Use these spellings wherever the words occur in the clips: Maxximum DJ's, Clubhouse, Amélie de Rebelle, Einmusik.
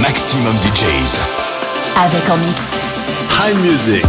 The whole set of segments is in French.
Maxximum DJ's. Avec en mix Einmusik.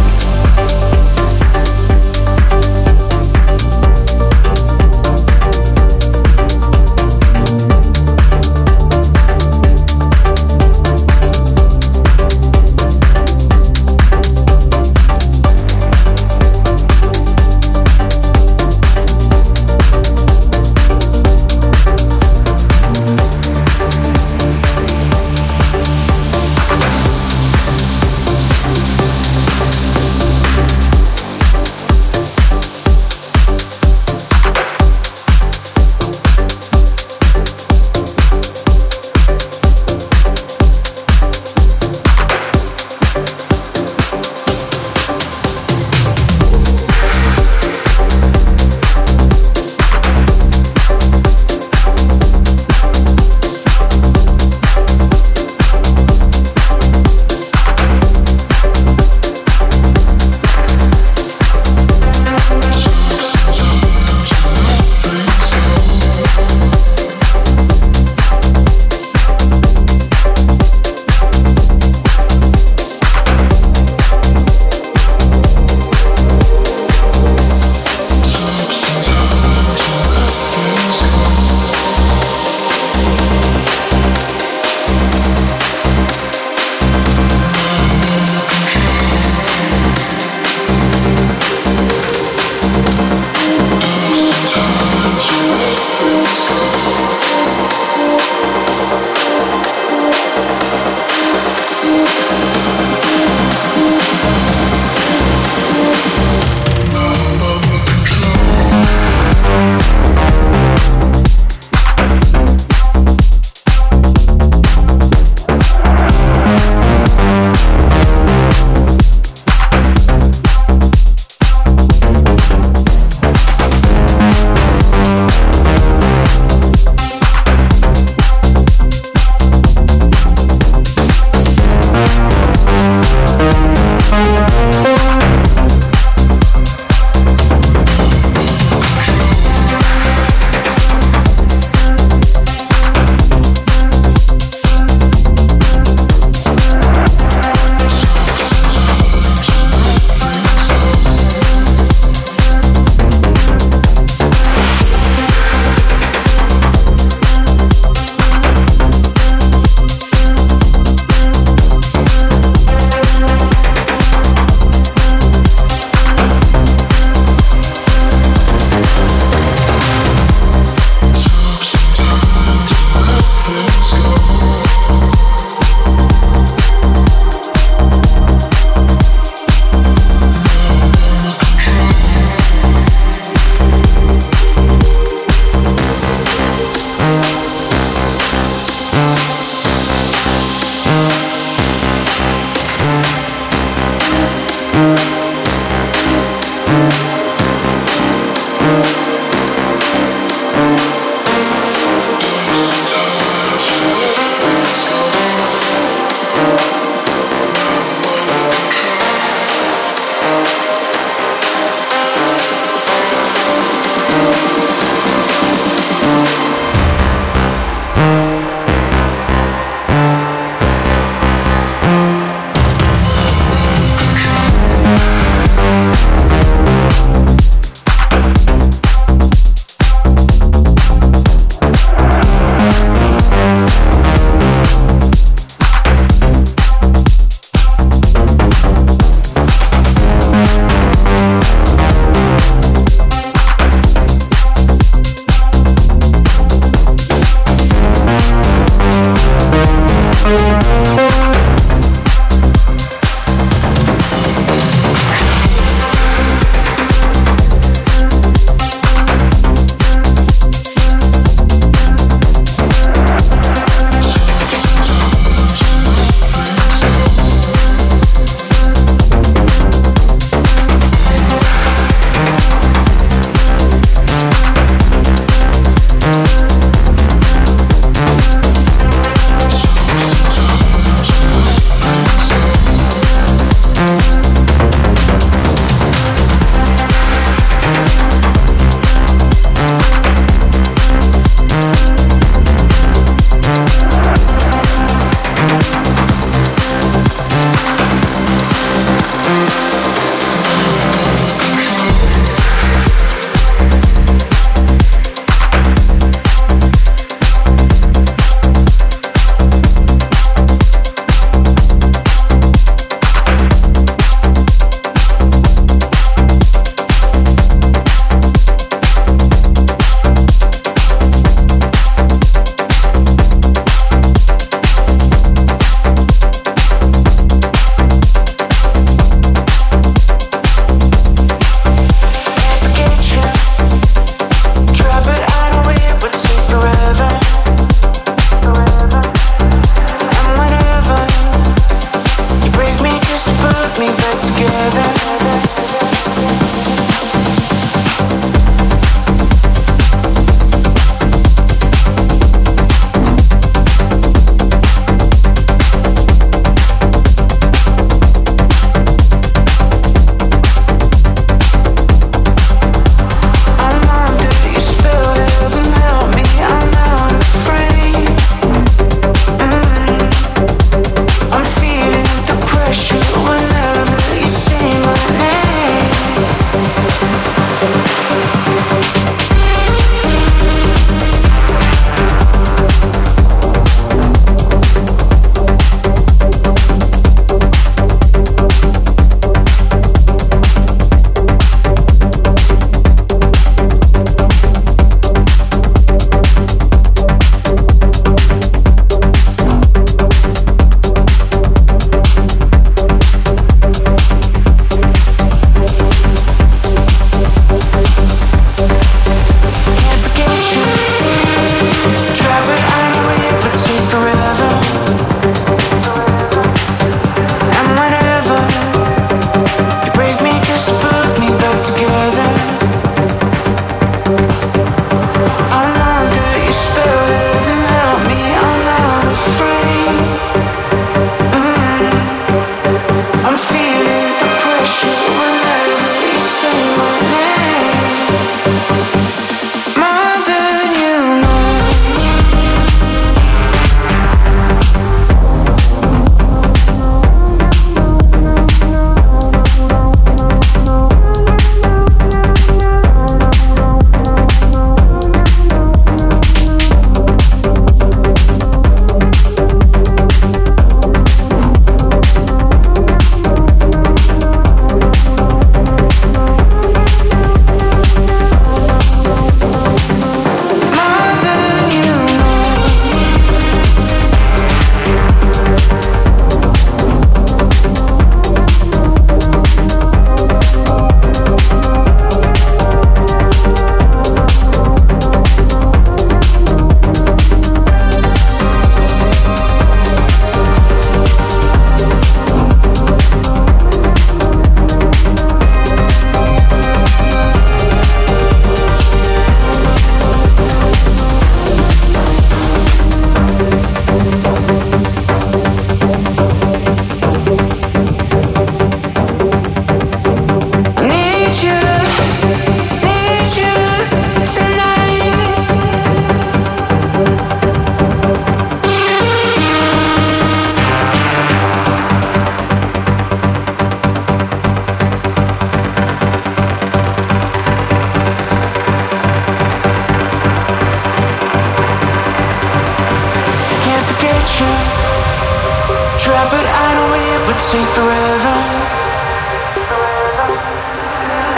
sweet forever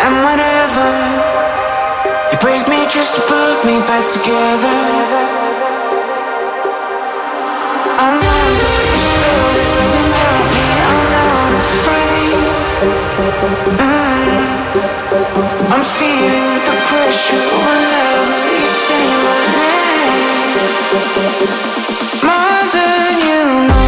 and whenever you break me just to put me back together. I'm feeling the pressure whenever you say my name, more than you know.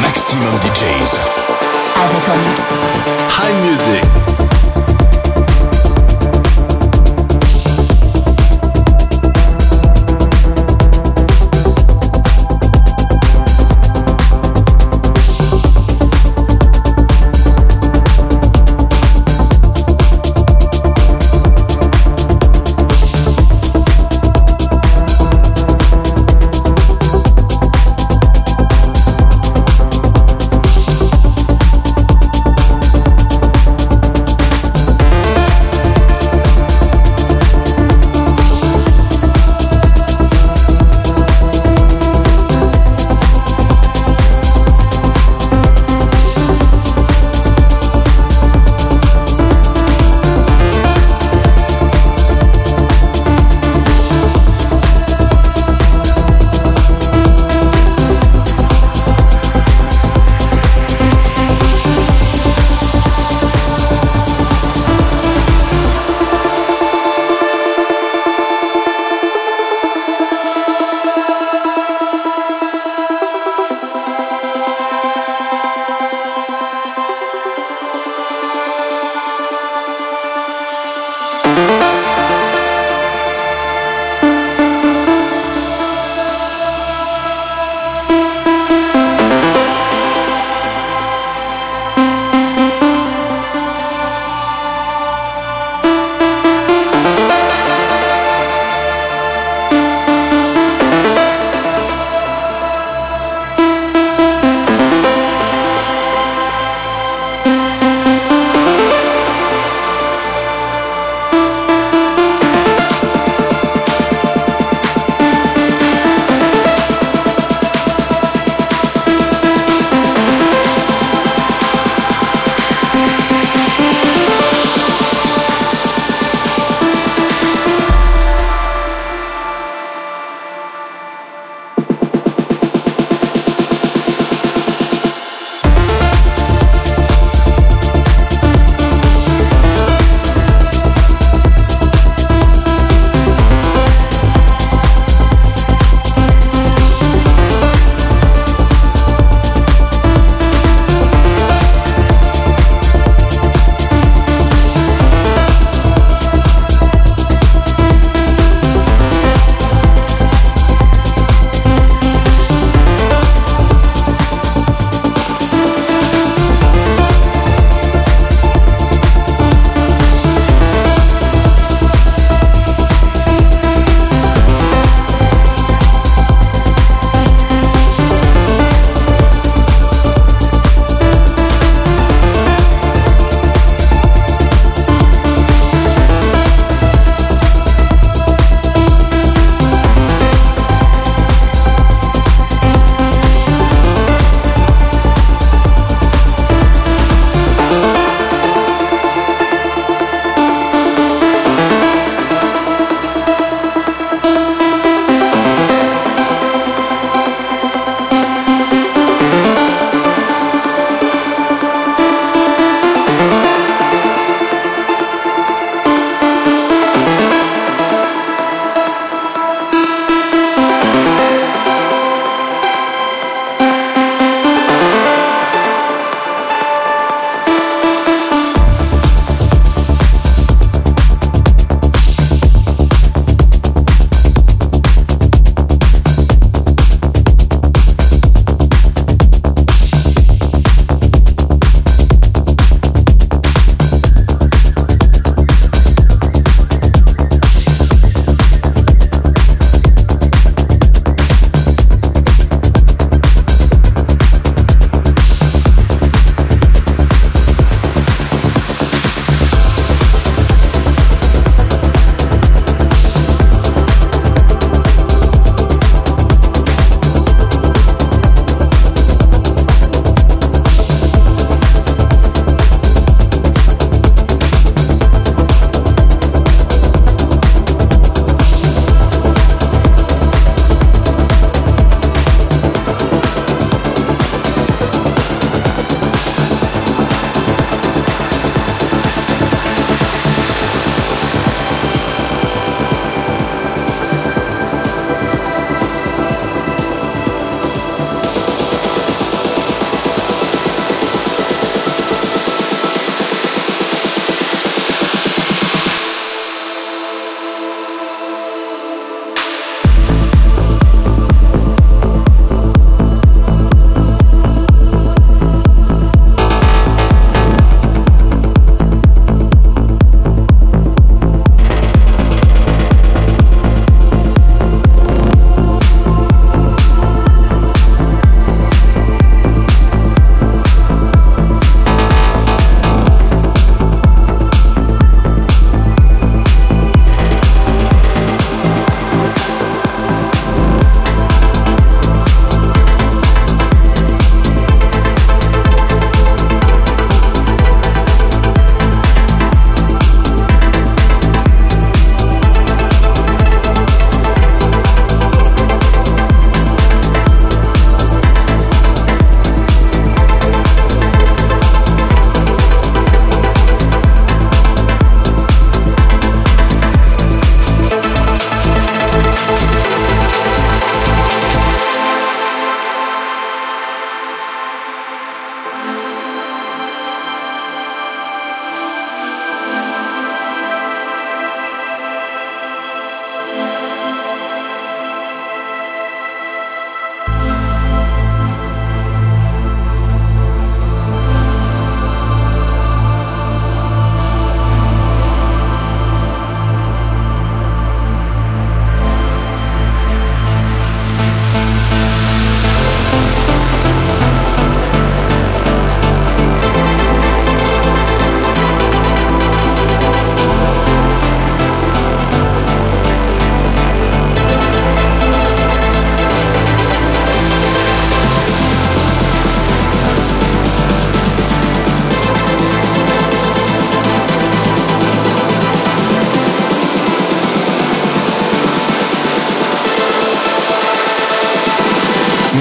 Maxximum DJ's avec en mix Einmusik.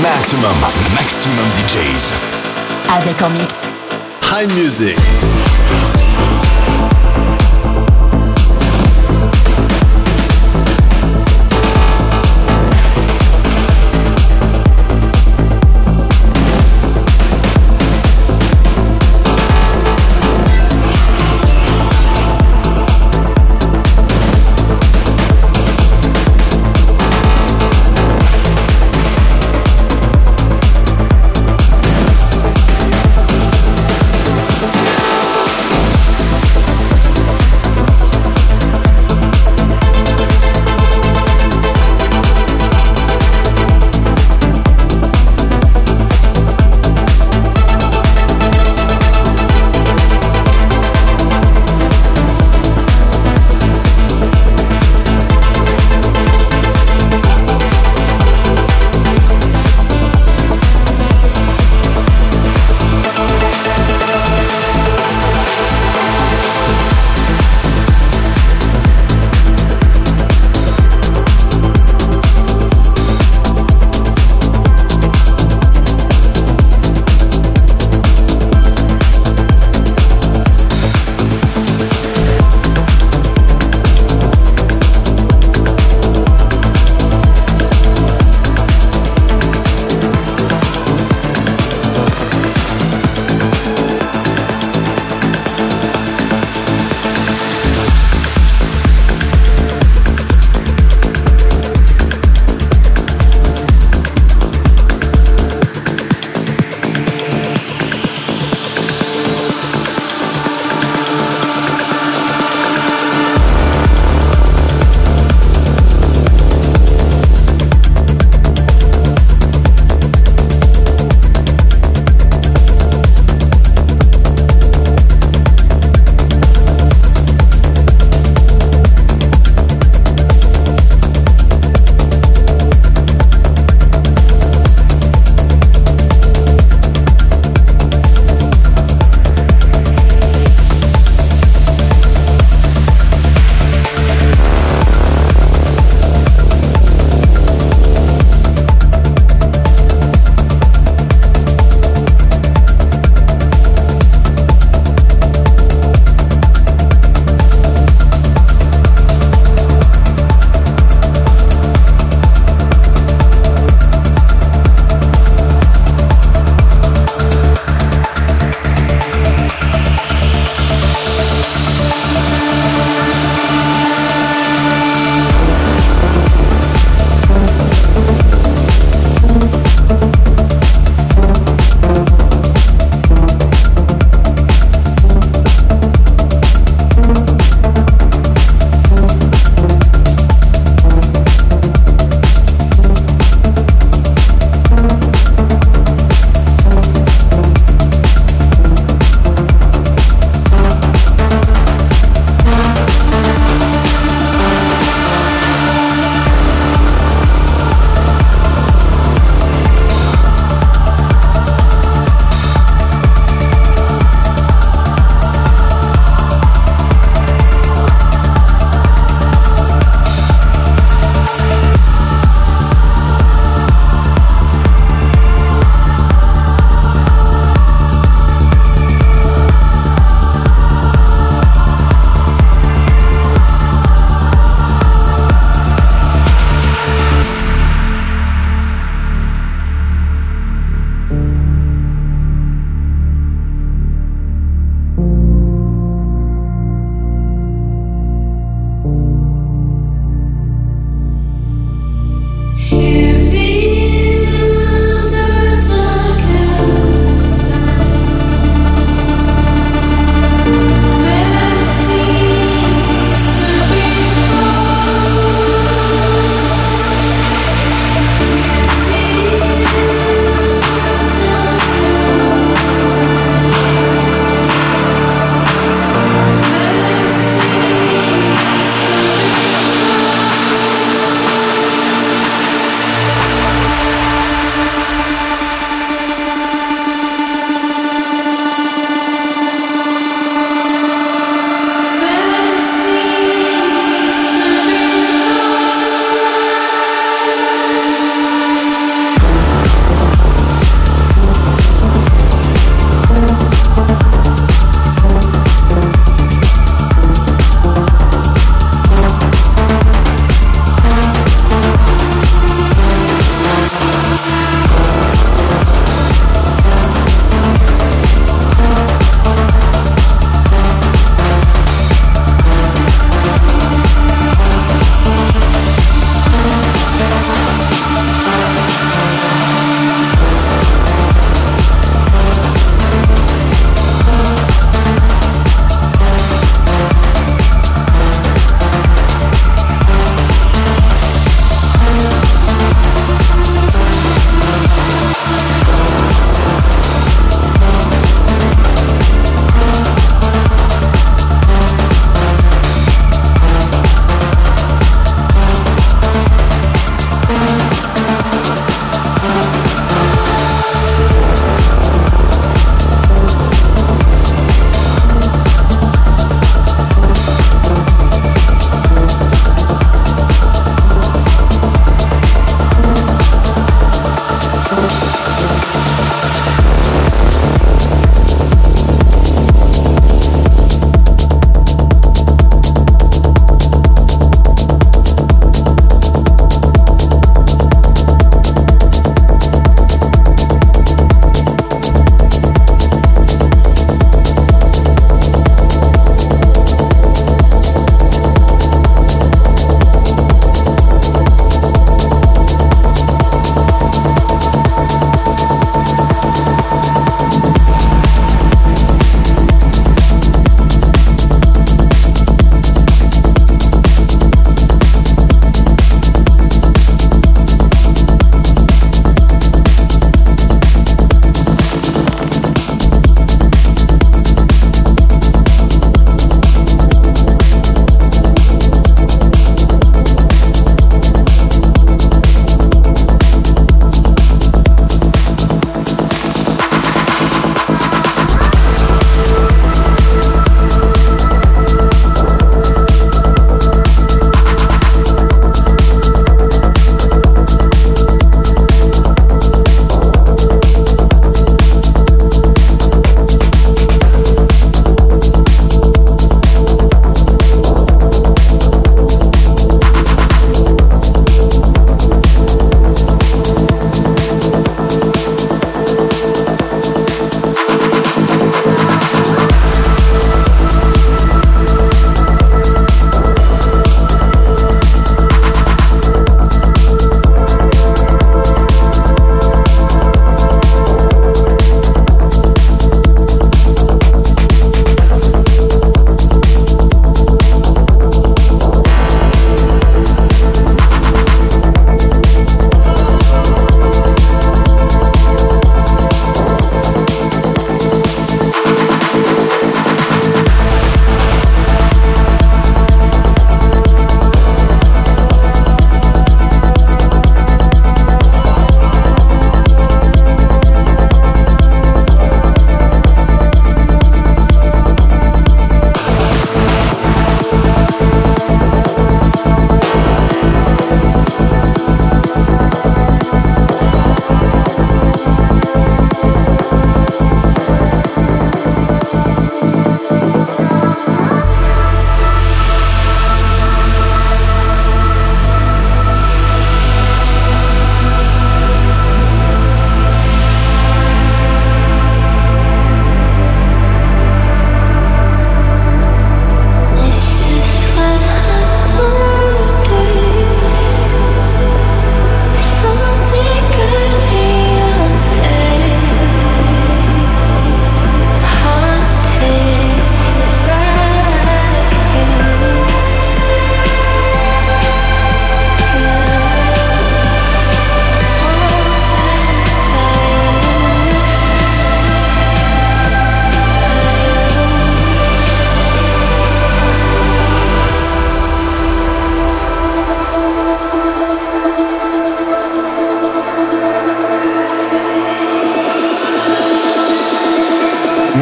Maxximum DJ's. Avec en mix Einmusik.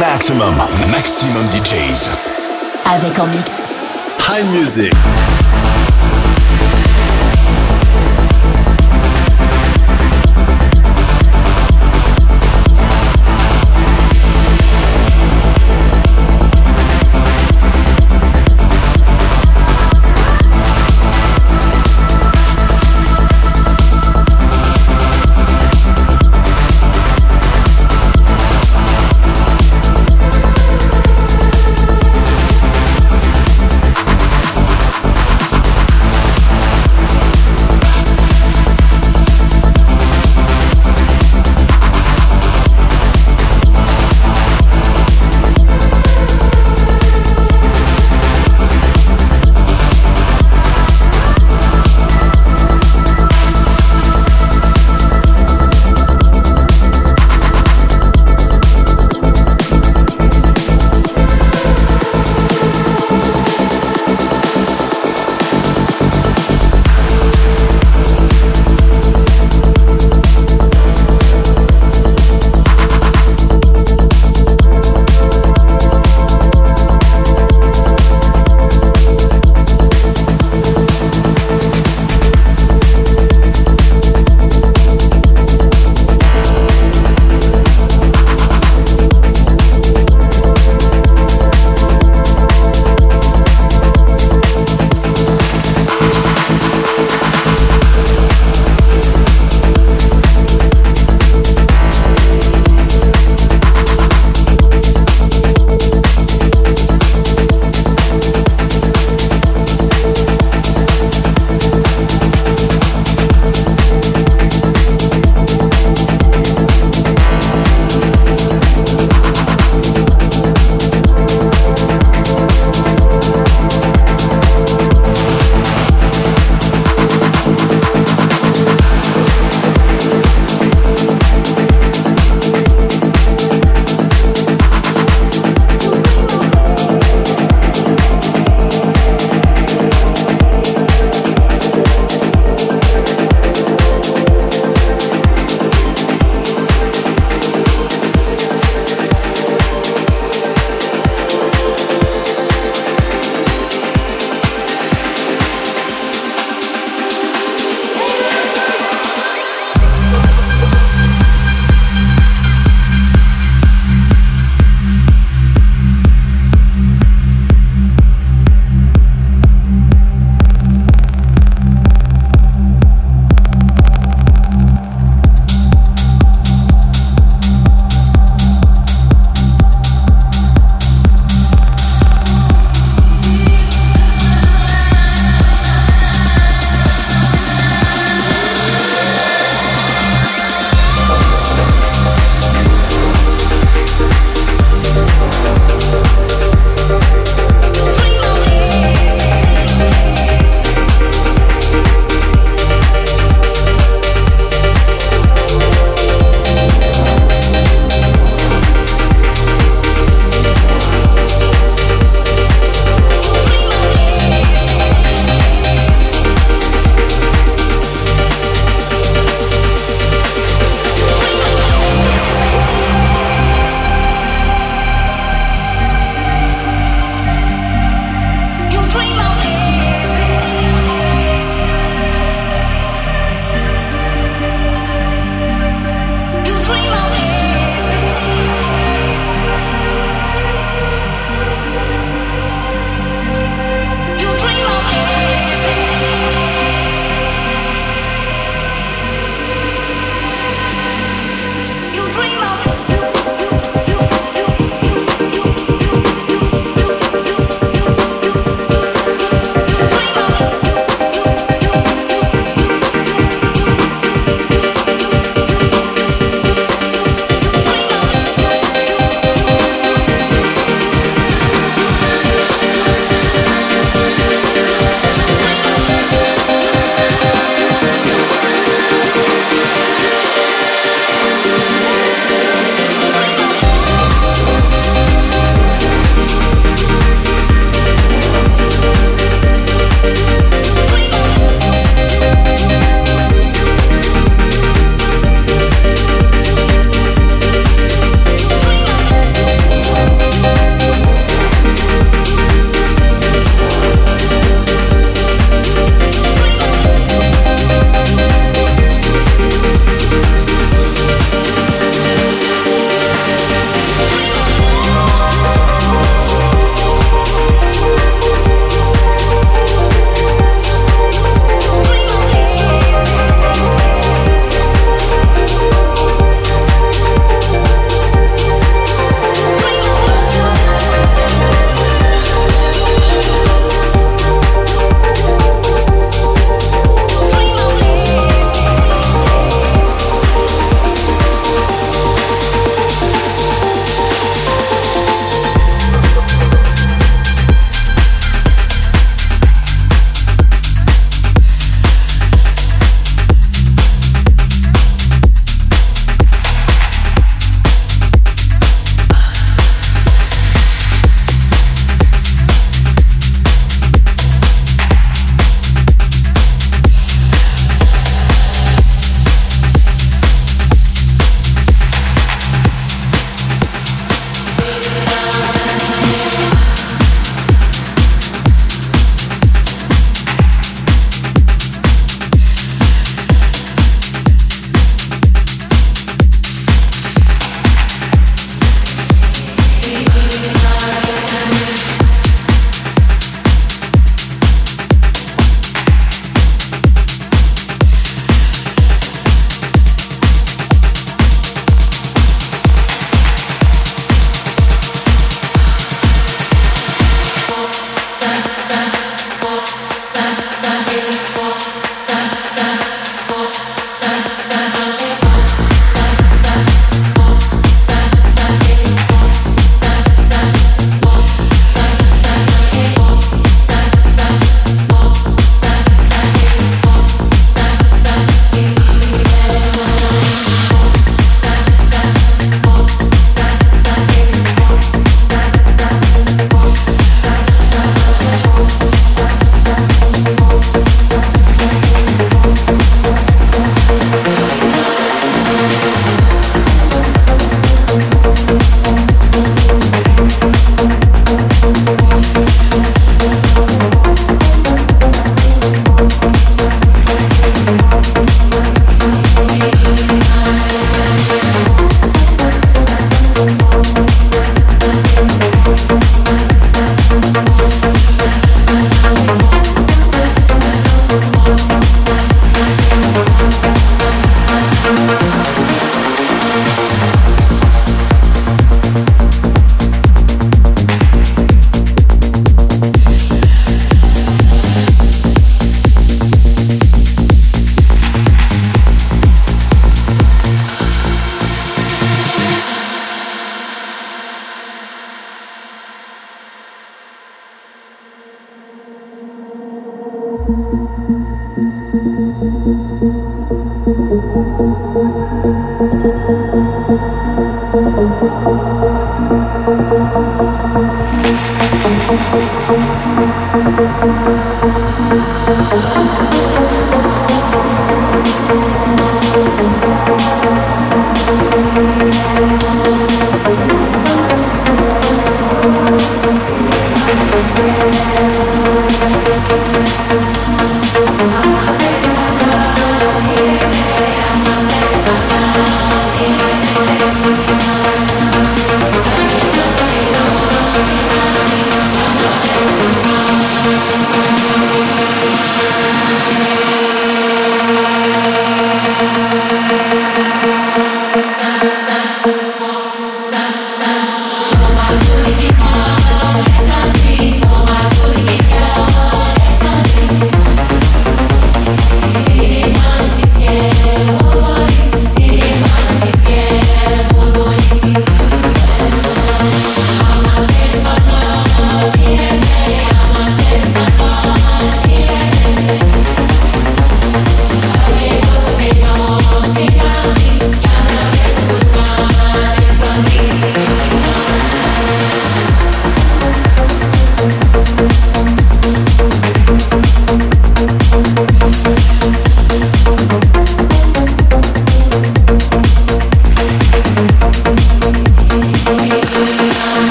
Maxximum DJ's. Avec en mix Einmusik.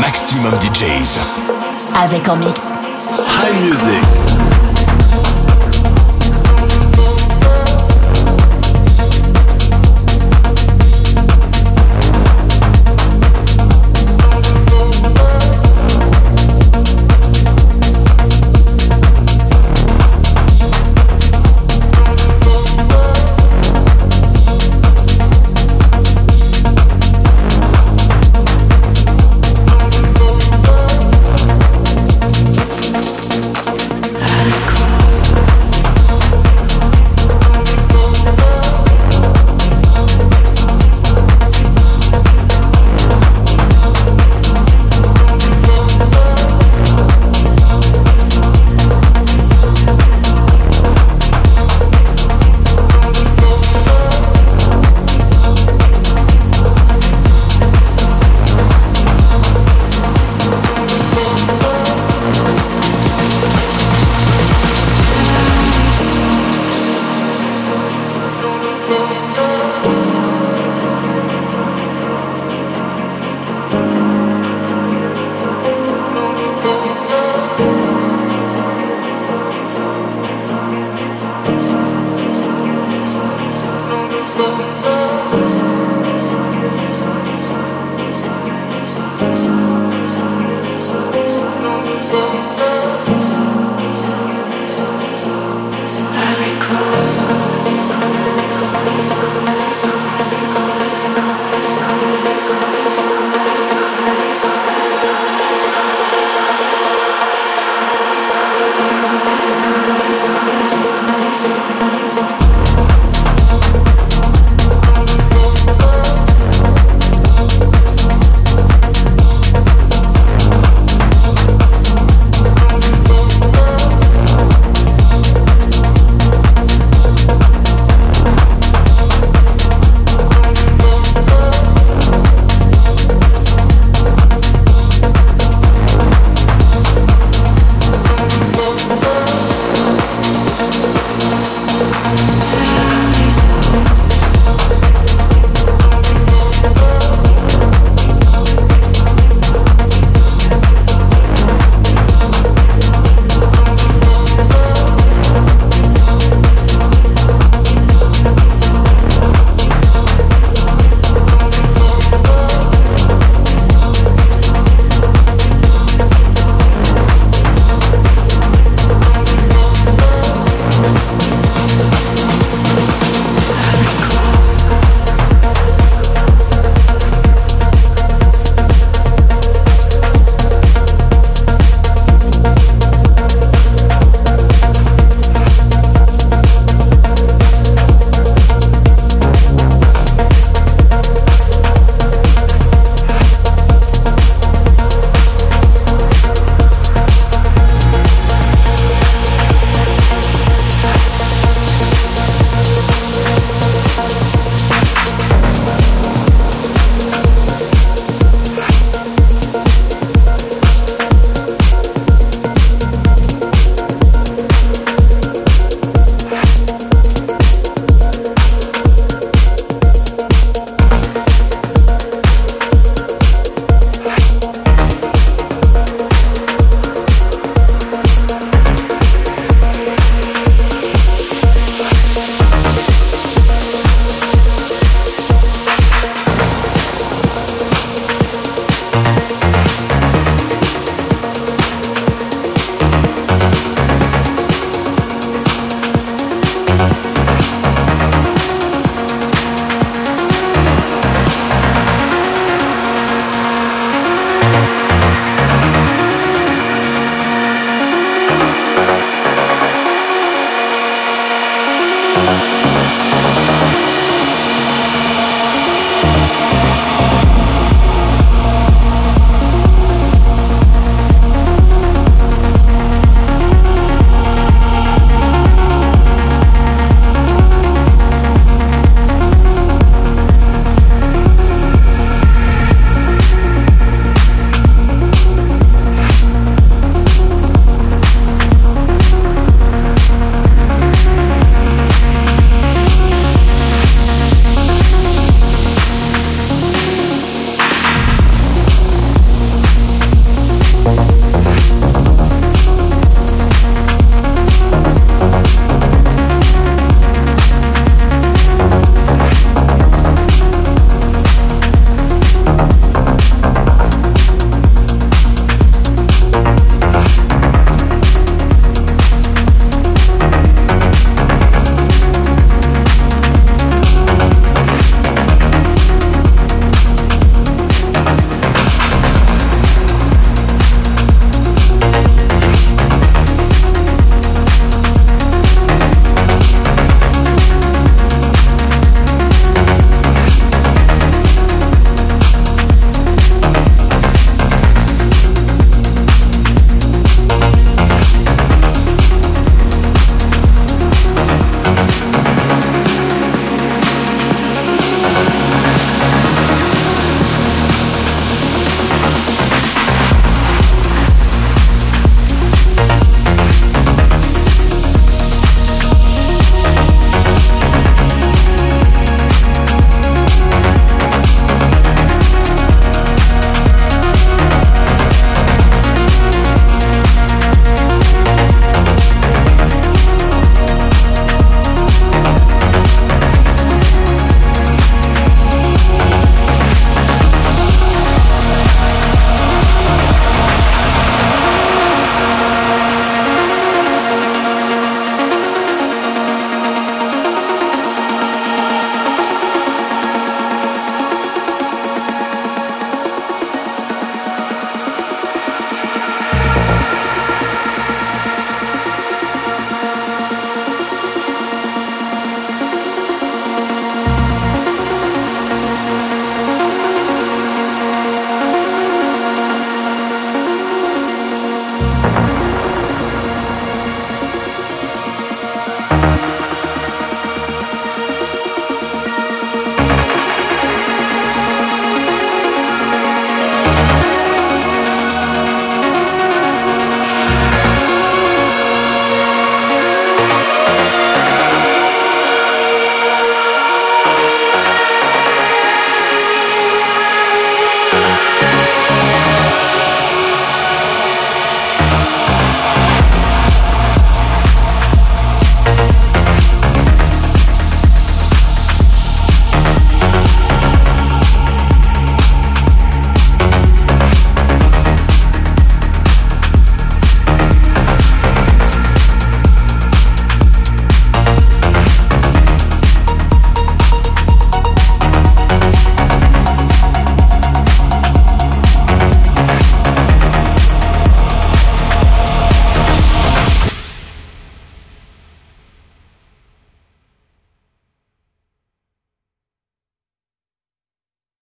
Maxximum DJ's avec en mix Einmusik.